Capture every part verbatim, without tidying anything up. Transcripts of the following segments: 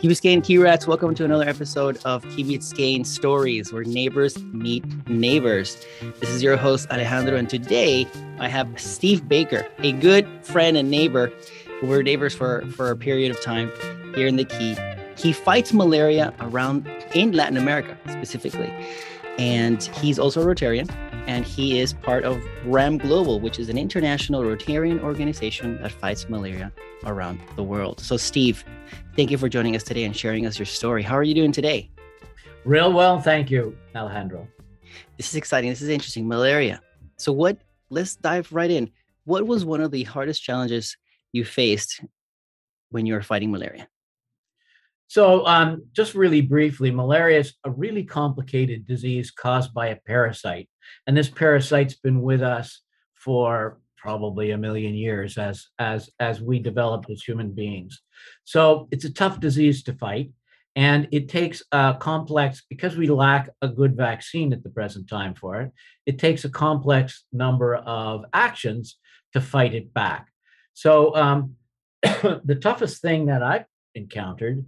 Kiwi Skane, Kiwi Rats, welcome to another episode of Kiwi Skane Stories, where neighbors meet neighbors. This is your host, Alejandro, and today I have Steve Baker, a good friend and neighbor. We were neighbors for, for a period of time here in the Key. He fights malaria around in Latin America, specifically. And he's also a Rotarian, and he is part of RAM Global, which is an international Rotarian organization that fights malaria around the world. So, Steve, thank you for joining us today and sharing us your story. How are you doing today? Real well, thank you, Alejandro. This is exciting. This is interesting. Malaria. So what, let's dive right in. What was one of the hardest challenges you faced when you were fighting malaria? So um, just really briefly, malaria is a really complicated disease caused by a parasite. And this parasite's been with us for probably a million years as as as we developed as human beings. So it's a tough disease to fight, and it takes a complex, because we lack a good vaccine at the present time for it, it takes a complex number of actions to fight it back. So um, the toughest thing that I've encountered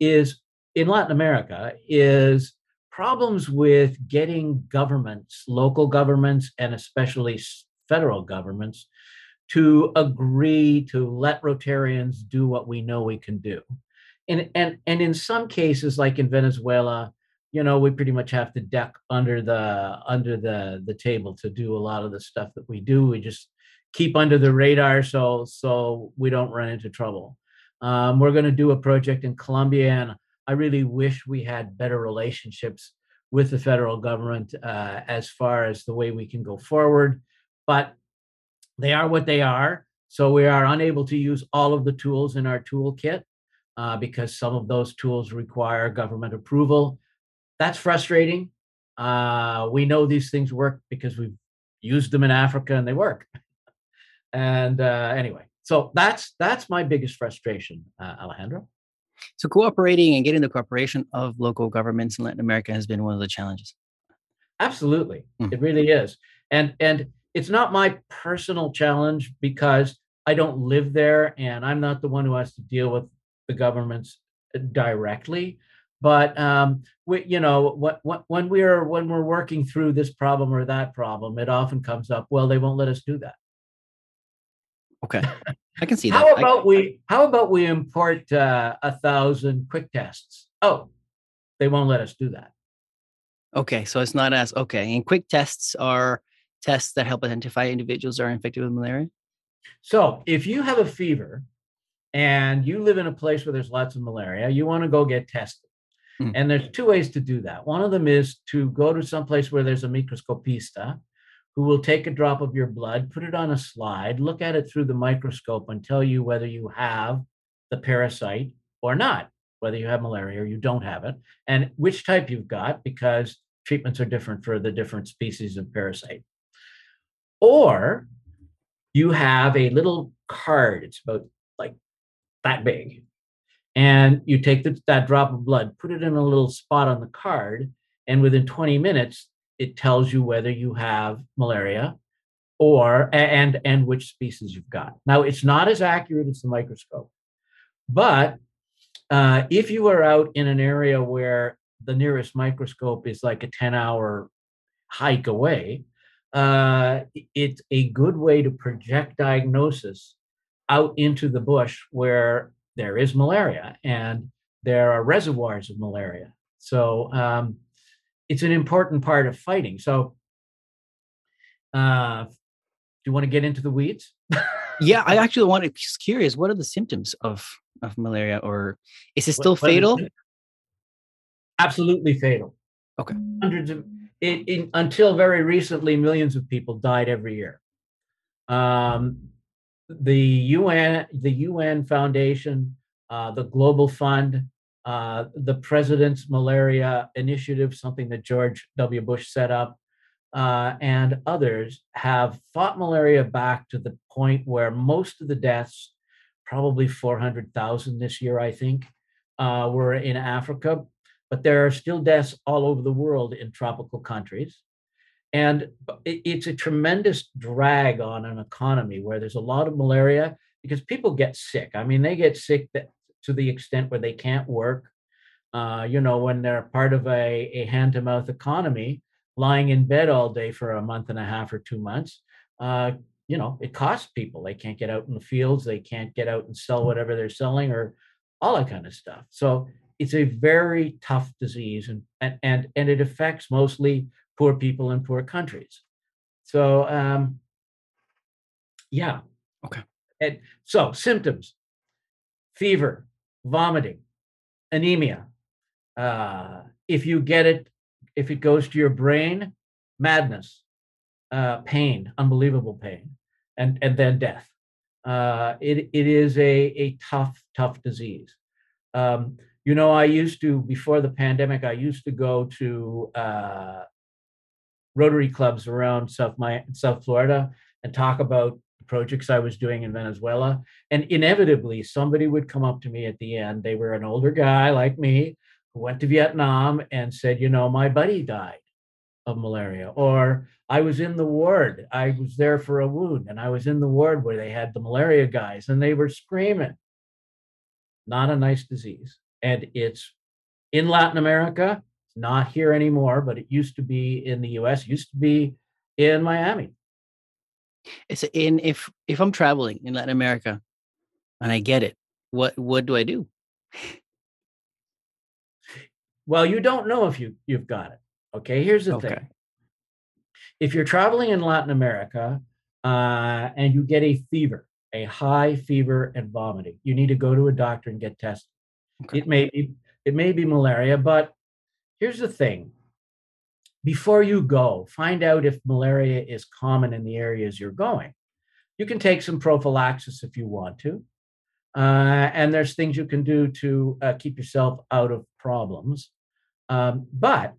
is in Latin America is problems with getting governments, local governments, and especially federal governments to agree to let Rotarians do what we know we can do. And, and, and in some cases, like in Venezuela, you know, we pretty much have to duck under the under the, the table to do a lot of the stuff that we do. We just keep under the radar so, so we don't run into trouble. Um, we're going to do a project in Colombia, and I really wish we had better relationships with the federal government uh, as far as the way we can go forward. But they are what they are. So we are unable to use all of the tools in our toolkit uh, because some of those tools require government approval. That's frustrating. Uh, we know these things work because we've used them in Africa and they work. And uh, anyway, so that's that's my biggest frustration, uh, Alejandro. So cooperating and getting the cooperation of local governments in Latin America has been one of the challenges. Absolutely. Mm. It really is. And and it's not my personal challenge because I don't live there and I'm not the one who has to deal with the governments directly. But um, we, you know, what, what, when we are when we're working through this problem or that problem, it often comes up. Well, they won't let us do that. Okay, I can see that. How about I, we How about we import uh, a thousand quick tests? Oh, they won't let us do that. Okay, so it's not as okay. And quick tests are tests that help identify individuals that are infected with malaria? So if you have a fever and you live in a place where there's lots of malaria, you want to go get tested. Mm. And there's two ways to do that. One of them is to go to some place where there's a microscopista who will take a drop of your blood, put it on a slide, look at it through the microscope and tell you whether you have the parasite or not, whether you have malaria or you don't have it, and which type you've got, because treatments are different for the different species of parasite. Or you have a little card, it's about like that big, and you take the, that drop of blood, put it in a little spot on the card, and within twenty minutes, it tells you whether you have malaria or and, and which species you've got. Now, it's not as accurate as the microscope, but uh, if you are out in an area where the nearest microscope is like a ten-hour hike away, Uh, it's a good way to project diagnosis out into the bush where there is malaria and there are reservoirs of malaria. So um, it's an important part of fighting. So uh, do you want to get into the weeds? Yeah, I actually want to be curious. What are the symptoms of, of malaria, or is it still what, what fatal? Is it? Absolutely fatal. Okay. Hundreds of It, it, until very recently, millions of people died every year. Um, the U N, the U N Foundation, uh, the Global Fund, uh, the President's Malaria Initiative, something that George W. Bush set up, uh, and others have fought malaria back to the point where most of the deaths, probably four hundred thousand this year, I think, uh, were in Africa. But there are still deaths all over the world in tropical countries. And it's a tremendous drag on an economy where there's a lot of malaria because people get sick. I mean, they get sick that, to the extent where they can't work. Uh, you know, when they're part of a, a hand-to-mouth economy, lying in bed all day for a month and a half or two months, uh, you know, it costs people. They can't get out in the fields. They can't get out and sell whatever they're selling or all that kind of stuff. So it's a very tough disease, and and and, and it affects mostly poor people in poor countries. So, um, yeah. Okay. And so symptoms, fever, vomiting, anemia. Uh, if you get it, if it goes to your brain, madness, uh, pain, unbelievable pain, and, and then death. Uh, it, it is a, a tough, tough disease. Um, you know, I used to, before the pandemic, I used to go to uh, Rotary clubs around South, my, South Florida and talk about projects I was doing in Venezuela. And inevitably, somebody would come up to me at the end. They were an older guy like me who went to Vietnam and said, you know, my buddy died of malaria, or I was in the ward. I was there for a wound, and I was in the ward where they had the malaria guys, and they were screaming. Not a nice disease. And it's in Latin America, not here anymore, but it used to be in the U S, used to be in Miami. It's in if if I'm traveling in Latin America and I get it, what what do I do? Well, you don't know if you, you've got it. Okay, here's the okay. thing. If you're traveling in Latin America uh, and you get a fever, a high fever and vomiting, you need to go to a doctor and get tested. Okay. It may be it may be malaria, but here's the thing. Before you go, find out if malaria is common in the areas you're going. You can take some prophylaxis if you want to. Uh, and there's things you can do to uh, keep yourself out of problems. Um, but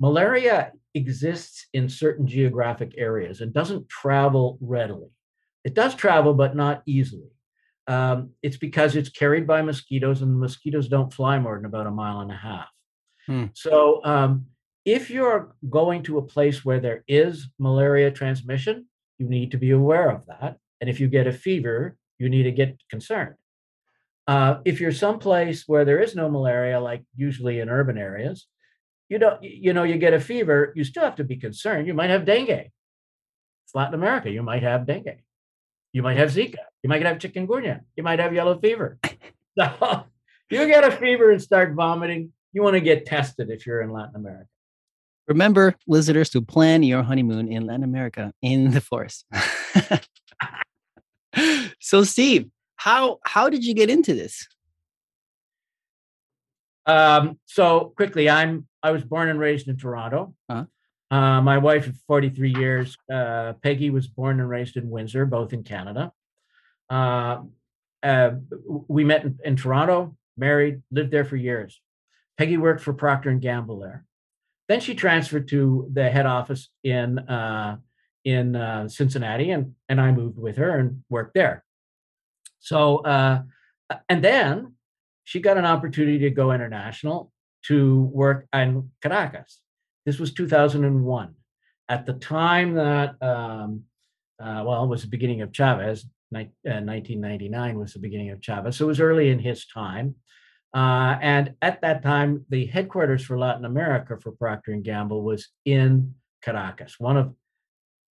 malaria exists in certain geographic areas and doesn't travel readily. It does travel, but not easily. Um, it's because it's carried by mosquitoes, and the mosquitoes don't fly more than about a mile and a half. Hmm. So, um, if you're going to a place where there is malaria transmission, you need to be aware of that. And if you get a fever, you need to get concerned. Uh, if you're someplace where there is no malaria, like usually in urban areas, you don't, you know, you get a fever, you still have to be concerned. You might have dengue. It's Latin America. You might have dengue. You might have Zika. You might have chikungunya. You might have yellow fever. So you get a fever and start vomiting, you want to get tested if you're in Latin America. Remember, listeners, to plan your honeymoon in Latin America in the forest. So, Steve, how how did you get into this? Um, so quickly, I'm I was born and raised in Toronto. Huh? Uh, my wife of forty-three years, uh, Peggy, was born and raised in Windsor, both in Canada. Uh, uh, we met in, in Toronto, married, lived there for years. Peggy worked for Procter and Gamble there. Then she transferred to the head office in uh, in uh, Cincinnati, and, and I moved with her and worked there. So, uh, and then she got an opportunity to go international to work in Caracas. This was two thousand one. At the time that, um, uh, well, it was the beginning of Chavez. Ni- uh, nineteen ninety-nine was the beginning of Chavez. So it was early in his time. Uh, and at that time, the headquarters for Latin America for Procter and Gamble was in Caracas, one of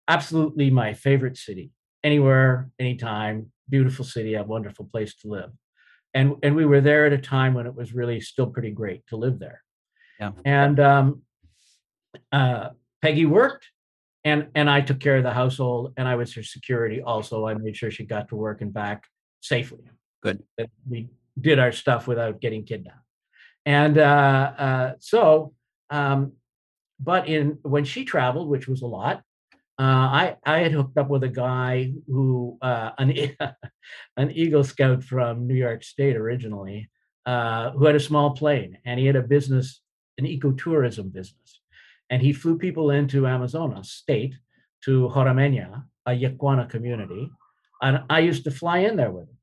absolutely my favorite city, anywhere, anytime, beautiful city, a wonderful place to live. And, and we were there at a time when it was really still pretty great to live there. Yeah. And um, uh, Peggy worked, and, and I took care of the household, and I was her security also. I made sure she got to work and back safely. Good. We did our stuff without getting kidnapped. And uh, uh, so, um, but in when she traveled, which was a lot, uh, I, I had hooked up with a guy who, uh, an, an Eagle Scout from New York State originally, uh, who had a small plane, and he had a business, an ecotourism business. And he flew people into Amazonas state, to Jorameña, a Ye'kwana community. And I used to fly in there with him.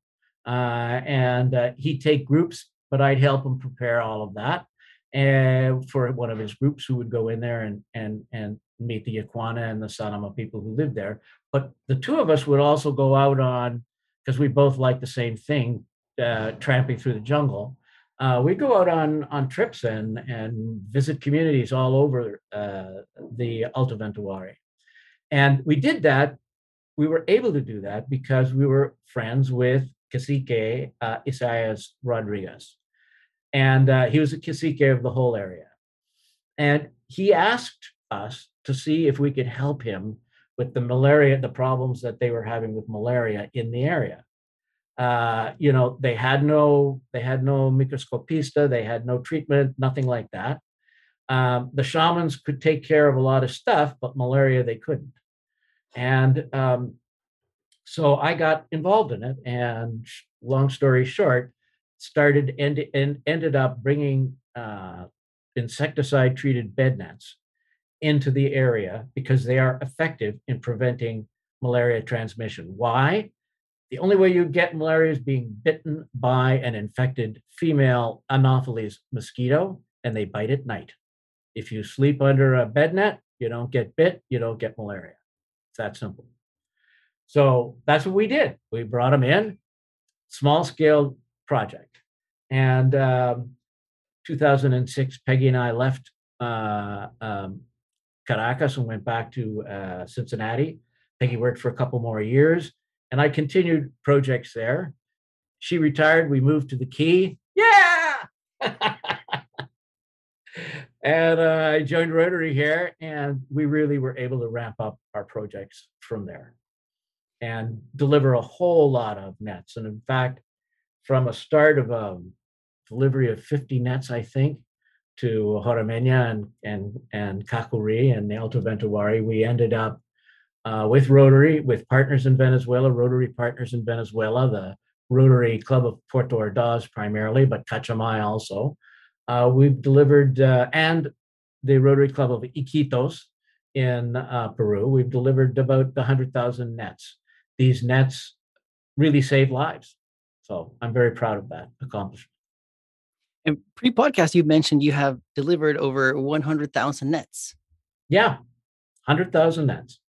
Uh, and uh, he'd take groups, but I'd help him prepare all of that and for one of his groups who would go in there and and and meet the Ye'kwana and the Sanemá people who lived there. But the two of us would also go out on because we both like the same thing, uh, tramping through the jungle. Uh, we go out on, on trips and, and visit communities all over uh, the Alto Ventuari. And we did that. We were able to do that because we were friends with Cacique uh, Isaias Rodriguez. And uh, he was a cacique of the whole area. And he asked us to see if we could help him with the malaria, the problems that they were having with malaria in the area. Uh, you know, they had no, they had no microscopista, they had no treatment, nothing like that. Um, the shamans could take care of a lot of stuff, but malaria they couldn't. And um, so I got involved in it, and long story short, started and end, ended up bringing uh, insecticide-treated bed nets into the area because they are effective in preventing malaria transmission. Why? The only way you get malaria is being bitten by an infected female Anopheles mosquito, and they bite at night. If you sleep under a bed net, you don't get bit, you don't get malaria. It's that simple. So that's what we did. We brought them in, small-scale project. And um, two thousand six, Peggy and I left uh, um, Caracas and went back to uh, Cincinnati. Peggy worked for a couple more years. And I continued projects there. She retired. We moved to the Key. Yeah! And uh, I joined Rotary here, and we really were able to ramp up our projects from there and deliver a whole lot of nets. And in fact, from a start of a delivery of fifty nets, I think, to Jorameña and, and, and Kakuri and the Alto Ventuari, we ended up Uh, with Rotary, with partners in Venezuela, Rotary partners in Venezuela, the Rotary Club of Puerto Ordaz primarily, but Cachamay also. Uh, we've delivered, uh, and the Rotary Club of Iquitos in uh, Peru, we've delivered about one hundred thousand nets. These nets really save lives. So I'm very proud of that accomplishment. And pre-podcast, you mentioned you have delivered over one hundred thousand nets. Yeah, one hundred thousand nets.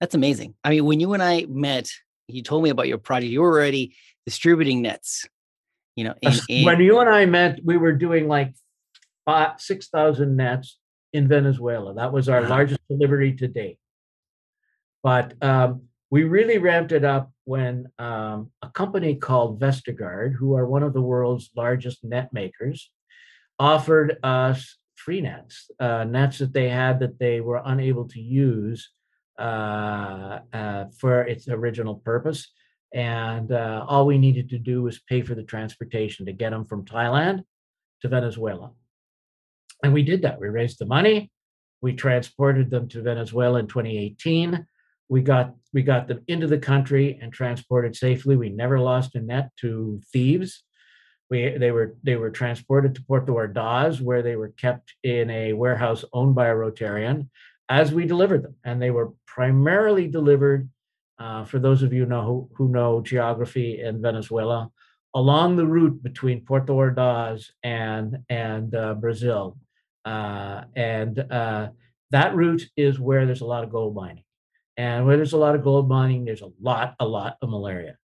That's amazing. I mean, when you and I met, you told me about your project. You were already distributing nets. You know, in, in... when you and I met, we were doing like six thousand nets in Venezuela. That was our wow. largest delivery to date. But um, we really ramped it up when um, a company called Vestergaard, who are one of the world's largest net makers, offered us free nets, uh, nets that they had that they were unable to use Uh, uh, for its original purpose. And uh, all we needed to do was pay for the transportation to get them from Thailand to Venezuela. And we did that. We raised the money. We transported them to Venezuela in twenty eighteen. We got, we got them into the country and transported safely. We never lost a net to thieves. We, they, were, they were transported to Puerto Ordaz, where they were kept in a warehouse owned by a Rotarian, as we delivered them. And they were primarily delivered, uh, for those of you know who, who know geography in Venezuela, along the route between Puerto Ordaz and, and uh, Brazil. Uh, and uh, that route is where there's a lot of gold mining. And where there's a lot of gold mining, there's a lot, a lot of malaria.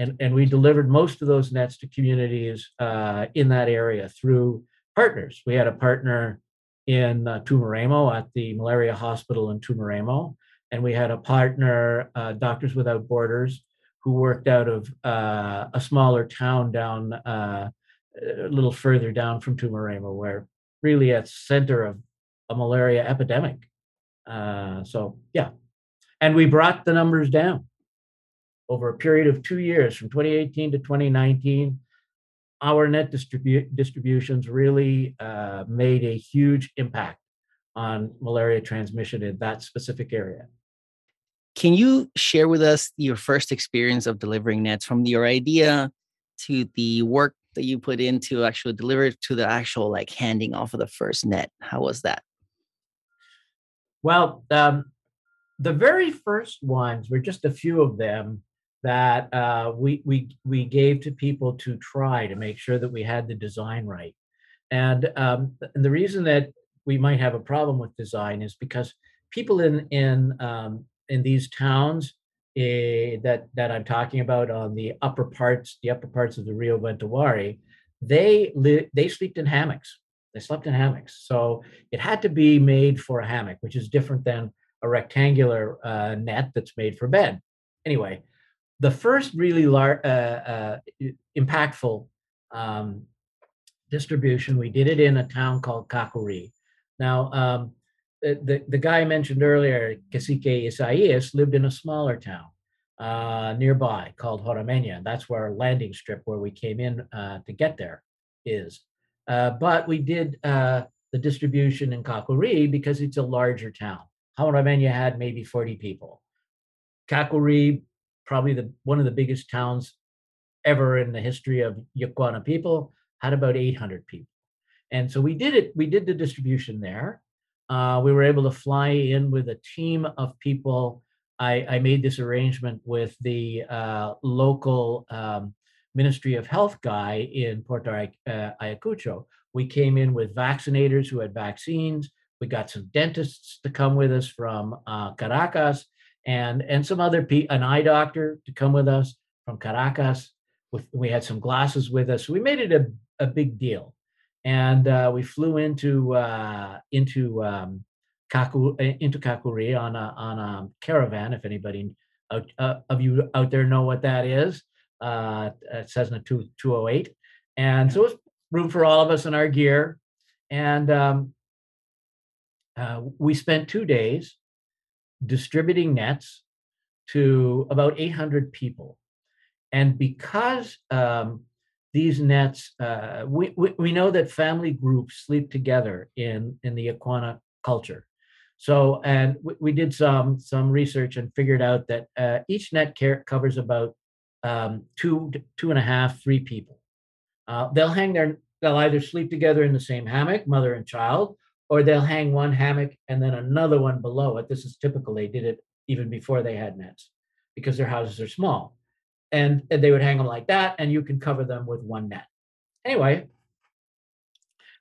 And, and we delivered most of those nets to communities uh, in that area through partners. We had a partner in uh, Tumaremo at the malaria hospital in Tumaremo. And we had a partner, uh, Doctors Without Borders, who worked out of uh, a smaller town down uh, a little further down from Tumaremo, where really at the center of a malaria epidemic. Uh, so, yeah. And we brought the numbers down over a period of two years from twenty eighteen to twenty nineteen. Our net distribu- distributions really uh, made a huge impact on malaria transmission in that specific area. Can you share with us your first experience of delivering nets, from your idea to the work that you put in to actually deliver it to the actual like handing off of the first net? How was that? Well, um, the very first ones were just a few of them that uh, we we we gave to people to try to make sure that we had the design right. And um, the reason that we might have a problem with design is because people in in um, in these towns eh, that that I'm talking about on the upper parts, the upper parts of the Rio Ventuari, they li- they slept in hammocks. They slept in hammocks. So it had to be made for a hammock, which is different than a rectangular uh, net that's made for bed. Anyway, the first really lar- uh, uh, impactful um, distribution, we did it in a town called Kakuri. Now, um, the, the guy I mentioned earlier, Cacique Isaias, lived in a smaller town uh, nearby called Jorameña. That's where our landing strip where we came in uh, to get there is. Uh, but we did uh, the distribution in Kakuri because it's a larger town. Haoramania had maybe forty people. Kakuri, probably the one of the biggest towns ever in the history of Ye'kwana people, had about eight hundred people. And so we did it. We did the distribution there. Uh, we were able to fly in with a team of people. I, I made this arrangement with the uh, local um, Ministry of Health guy in Puerto uh, Ayacucho. We came in with vaccinators who had vaccines. We got some dentists to come with us from uh, Caracas, and and some other pe- an eye doctor to come with us from Caracas. With, we had some glasses with us. We made it a, a big deal, and uh, we flew into uh, into um, Kaku, into Kakuri on a on a caravan. If anybody out, uh, of you out there know what that is. Uh, at Cessna two oh eight. And so it was room for all of us in our gear. And um, uh, we spent two days distributing nets to about eight hundred people. And because um, these nets, uh, we, we, we know that family groups sleep together in, in the Ye'kwana culture. So, and we, we did some, some research and figured out that uh, each net care covers about Um, two, two and a half, three people. Uh, they'll hang their, they'll either sleep together in the same hammock, mother and child, or they'll hang one hammock and then another one below it. This is typical. They did it even before they had nets because their houses are small. And, and they would hang them like that, and you can cover them with one net. Anyway,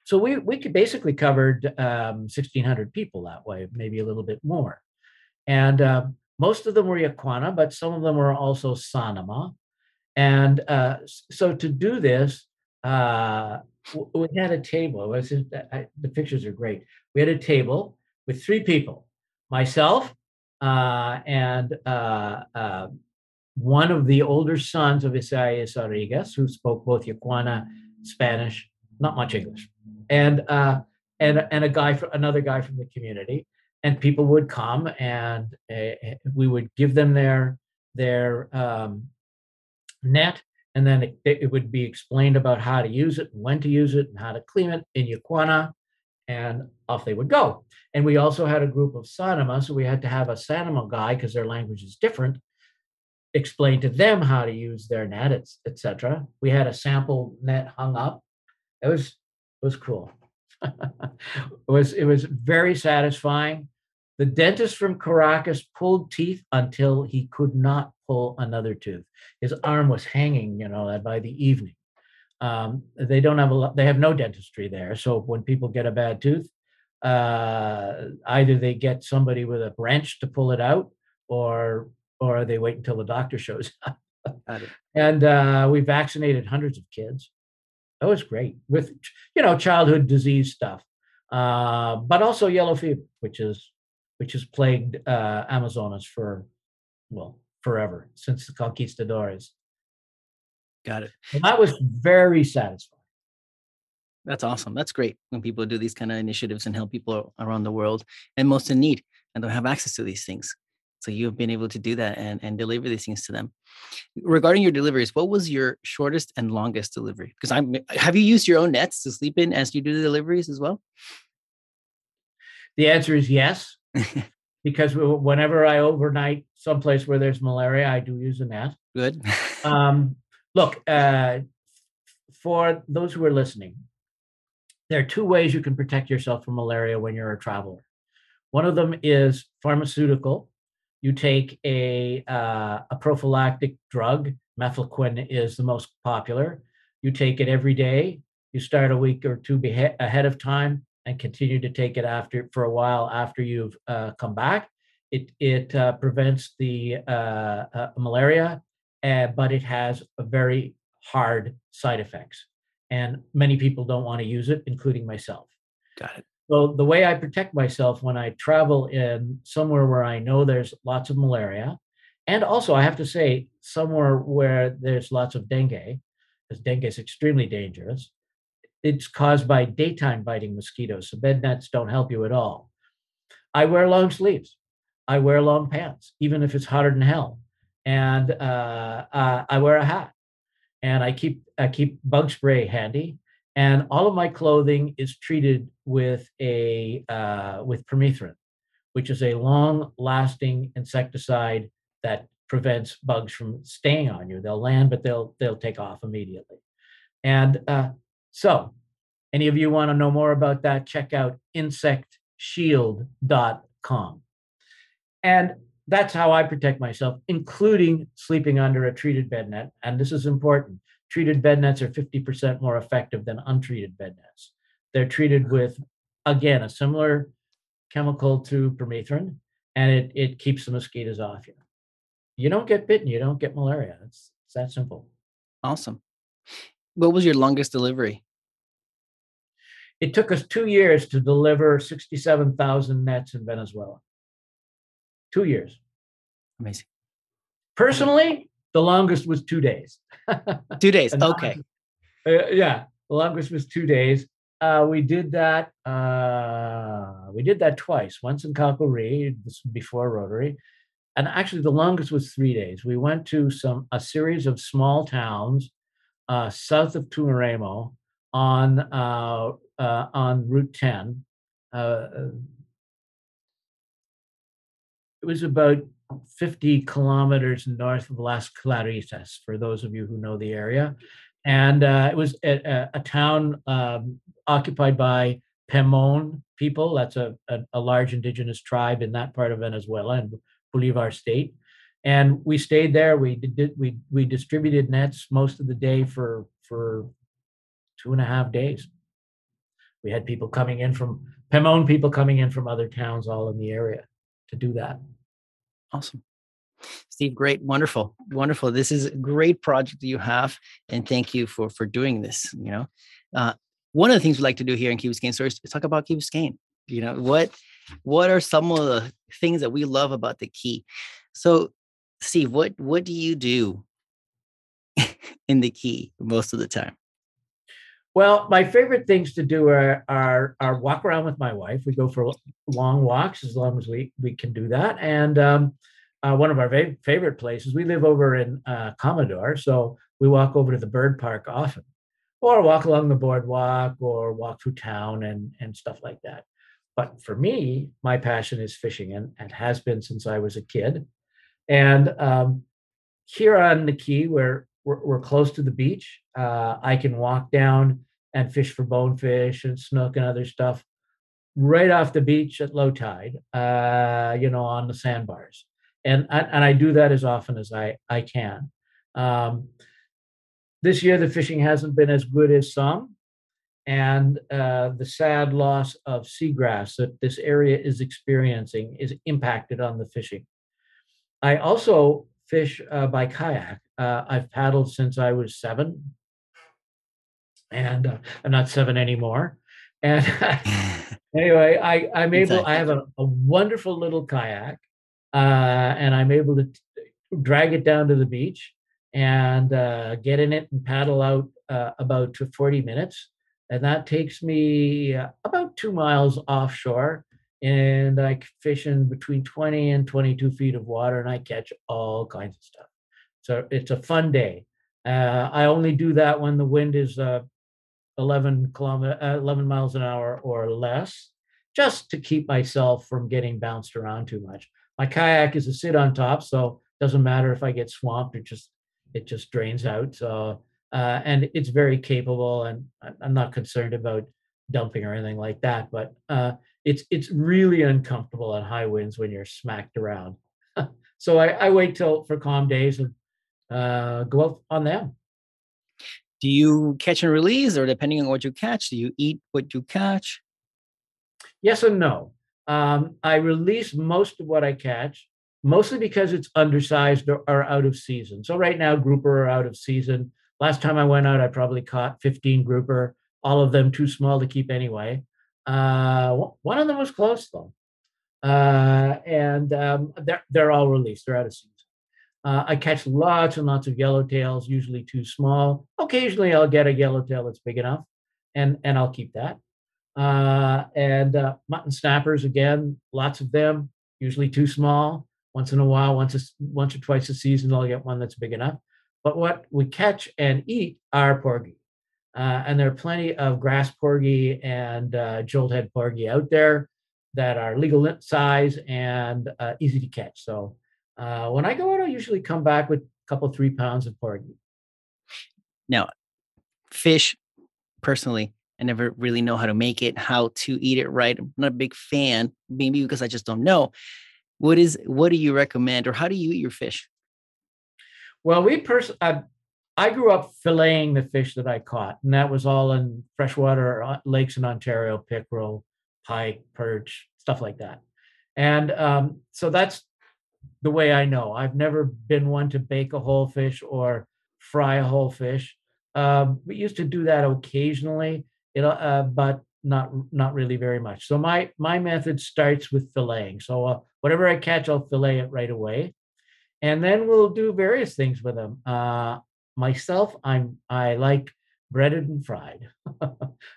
so we, we could basically covered um, sixteen hundred people that way, maybe a little bit more. And uh, most of them were Ye'kwana, but some of them were also Sanemá. And uh, so to do this, uh, we had a table. It was just, I, the pictures are great. We had a table with three people, myself uh, and uh, uh, one of the older sons of Isaias Rodriguez, who spoke both Ye'kwana, Spanish, not much English, and uh, and and a guy, for, another guy from the community. And people would come, and uh, we would give them their their um, net, and then it, it would be explained about how to use it, and when to use it, and how to clean it in Ye'kwana, and off they would go. And we also had a group of Sanemá, so we had to have a Sanemá guy, because their language is different, explain to them how to use their net, et cetera. We had a sample net hung up. It was it was cool. it was it was very satisfying. The dentist from Caracas pulled teeth until he could not pull another tooth. His arm was hanging, you know, by the evening. Um, they don't have a they have no dentistry there. So when people get a bad tooth, uh, either they get somebody with a wrench to pull it out, or or they wait until the doctor shows up. And uh, we vaccinated hundreds of kids. That was great, with, you know, childhood disease stuff, uh, but also yellow fever, which is which has plagued uh, Amazonas for, well, forever, since the conquistadores. Got it. And that was very satisfying. That's awesome. That's great when people do these kind of initiatives and help people around the world and most in need and don't have access to these things. So you've been able to do that and, and deliver these things to them. Regarding your deliveries, what was your shortest and longest delivery? Because I'm, have you used your own nets to sleep in as you do the deliveries as well? The answer is yes, because whenever I overnight someplace where there's malaria, I do use a net. Good. um, look, uh, for those who are listening, there are two ways you can protect yourself from malaria when you're a traveler. One of them is pharmaceutical. You take a, uh, a prophylactic drug. Mefloquine is the most popular. You take it every day. You start a week or two behe- ahead of time and continue to take it after for a while after you've uh, come back. It, it uh, prevents the uh, uh, malaria, uh, but it has a very hard side effects. And many people don't want to use it, including myself. Got it. So the way I protect myself when I travel in somewhere where I know there's lots of malaria, and also I have to say somewhere where there's lots of dengue, because dengue is extremely dangerous, it's caused by daytime biting mosquitoes, so bed nets don't help you at all. I wear long sleeves. I wear long pants, even if it's hotter than hell. And uh, uh, I wear a hat. And I keep I keep bug spray handy, and all of my clothing is treated with a uh, with permethrin, which is a long-lasting insecticide that prevents bugs from staying on you. They'll land, but they'll they'll take off immediately. And uh, so, any of you want to know more about that? Check out insect shield dot com. And that's how I protect myself, including sleeping under a treated bed net. And this is important. Treated bed nets are fifty percent more effective than untreated bed nets. They're treated with, again, a similar chemical to permethrin, and it, it keeps the mosquitoes off you. You don't get bitten, you don't get malaria. It's, it's that simple. Awesome. What was your longest delivery? It took us two years to deliver sixty-seven thousand nets in Venezuela. Two years. Amazing. Personally, the longest was two days. Two days. Okay. Uh, yeah. The longest was two days. Uh, we did that. Uh, we did that twice, once in Kakuri, this before Rotary. And actually the longest was three days. We went to some, a series of small towns uh, south of Tumaremo on, uh, uh, on Route ten. Uh, It was about fifty kilometers north of Las Clarisas, for those of you who know the area. And uh, it was a, a town um, occupied by Pemón people. That's a, a, a large indigenous tribe in that part of Venezuela and Bolivar state. And we stayed there. We did we we distributed nets most of the day for for two and a half days. We had people coming in from Pemón, people coming in from other towns all in the area to do that. Awesome. Steve, great. Wonderful. Wonderful. This is a great project that you have, and thank you for, for doing this. You know, uh, one of the things we like to do here in Key Biscayne Stories is talk about Key Biscayne. You know, what, what are some of the things that we love about the Key? So Steve, what, what do you do in the Key most of the time? Well, my favorite things to do are, are are walk around with my wife. We go for long walks as long as we, we can do that. And um, uh, one of our va- favorite places, we live over in uh, Commodore, so we walk over to the bird park often, or walk along the boardwalk, or walk through town and, and stuff like that. But for me, my passion is fishing, and, and has been since I was a kid. And um, here on the Key, where We're, we're close to the beach. Uh, I can walk down and fish for bonefish and snook and other stuff right off the beach at low tide, uh, you know, on the sandbars. And, and I do that as often as I, I can. Um, this year, the fishing hasn't been as good as some. And uh, the sad loss of seagrass that this area is experiencing is impacted on the fishing. I also fish uh, by kayak. Uh, I've paddled since I was seven, and uh, I'm not seven anymore. And anyway, I, I'm able, exactly. I have a, a wonderful little kayak, uh, and I'm able to t- drag it down to the beach and uh, get in it and paddle out uh, about forty minutes. And that takes me uh, about two miles offshore. And I fish in between twenty and twenty-two feet of water, and I catch all kinds of stuff. So it's a fun day. Uh, I only do that when the wind is uh, eleven kilometers, uh, eleven miles an hour or less, just to keep myself from getting bounced around too much. My kayak is a sit on top, so it doesn't matter if I get swamped. It just it just drains out. So uh, and it's very capable, and I'm not concerned about dumping or anything like that. But uh, it's it's really uncomfortable at high winds when you're smacked around. So I, I wait till for calm days and uh, go out on them. Do you catch and release, or depending on what you catch, do you eat what you catch? Yes and no. Um, I release most of what I catch, mostly because it's undersized or, or out of season. So right now, grouper are out of season. Last time I went out, I probably caught fifteen grouper, all of them too small to keep anyway. Uh, one of them was close, though. Uh, and um, they're, they're all released. They're out of season. Uh, I catch lots and lots of yellowtails, usually too small. Occasionally, I'll get a yellowtail that's big enough, and, and I'll keep that. Uh, and uh, mutton snappers, again, lots of them, usually too small. Once in a while, once a, once or twice a season, I'll get one that's big enough. But what we catch and eat are porgy. Uh, and there are plenty of grass porgy and uh, jolthead porgy out there that are legal size and uh, easy to catch. So uh, when I go out, I usually come back with a couple, three pounds of porgy. Now, fish, personally, I never really know how to make it, how to eat it right. I'm not a big fan, maybe because I just don't know. What is? What do you recommend, or how do you eat your fish? Well, we pers- I, I grew up filleting the fish that I caught, and that was all in freshwater lakes in Ontario, pickerel, pike, perch, stuff like that. And um, so that's the way I know. I've never been one to bake a whole fish or fry a whole fish. Uh, we used to do that occasionally, you know, uh, but not not really very much. So my my method starts with filleting. So uh, whatever I catch, I'll fillet it right away. And then we'll do various things with them. Uh, myself, I'm I like breaded and fried,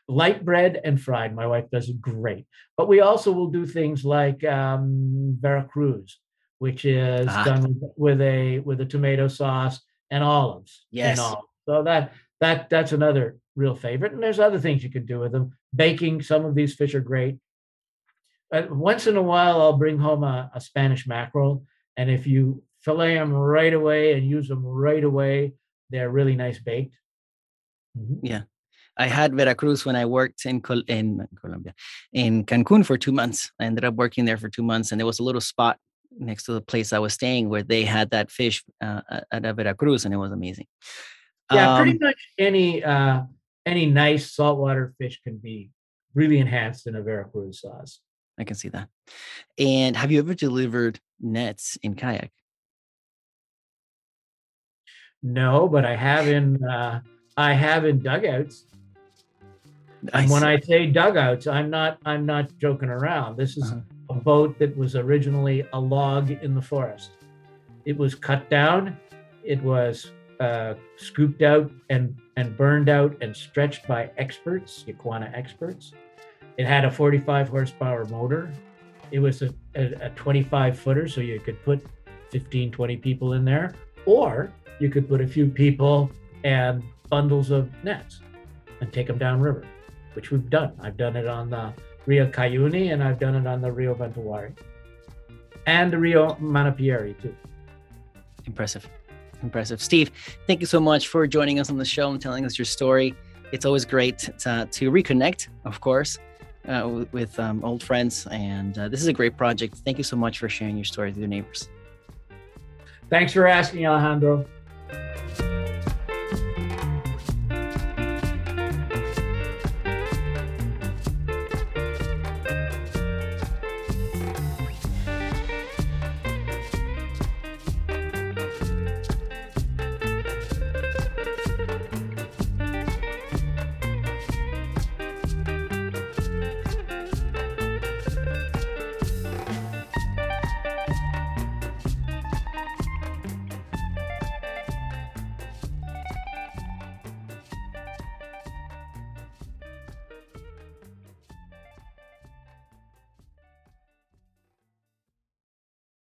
light bread and fried. My wife does it great. But we also will do things like um, Veracruz, which is ah. done with a with a tomato sauce and olives. Yes. And olives. So that that that's another real favorite. And there's other things you can do with them. Baking, some of these fish are great. But once in a while, I'll bring home a, a Spanish mackerel. And if you fillet them right away and use them right away, they're really nice baked. Mm-hmm. Yeah. I had Veracruz when I worked in Col- in Colombia, in Cancun for two months. I ended up working there for two months. And there was a little spot next to the place I was staying where they had that fish uh, at a Veracruz. And it was amazing. Yeah, um, pretty much any uh, any nice saltwater fish can be really enhanced in a Veracruz sauce. I can see that. And have you ever delivered nets in kayak? No, but I have in uh, I have in dugouts. And I when I say dugouts, I'm not I'm not joking around. This is uh-huh. a boat that was originally a log in the forest. It was cut down. It was uh, scooped out and and burned out and stretched by experts, Ye'kwana experts. It had a forty-five horsepower motor. It was a, a, a twenty-five footer, so you could put fifteen, twenty people in there, or you could put a few people and bundles of nets and take them downriver, which we've done. I've done it on the Rio Cayuni, and I've done it on the Rio Ventuari, and the Rio Manapieri too. Impressive, impressive. Steve, thank you so much for joining us on the show and telling us your story. It's always great to, to reconnect, of course, Uh, with um, old friends, and uh, this is a great project. Thank you so much for sharing your story with your neighbors. Thanks for asking, Alejandro.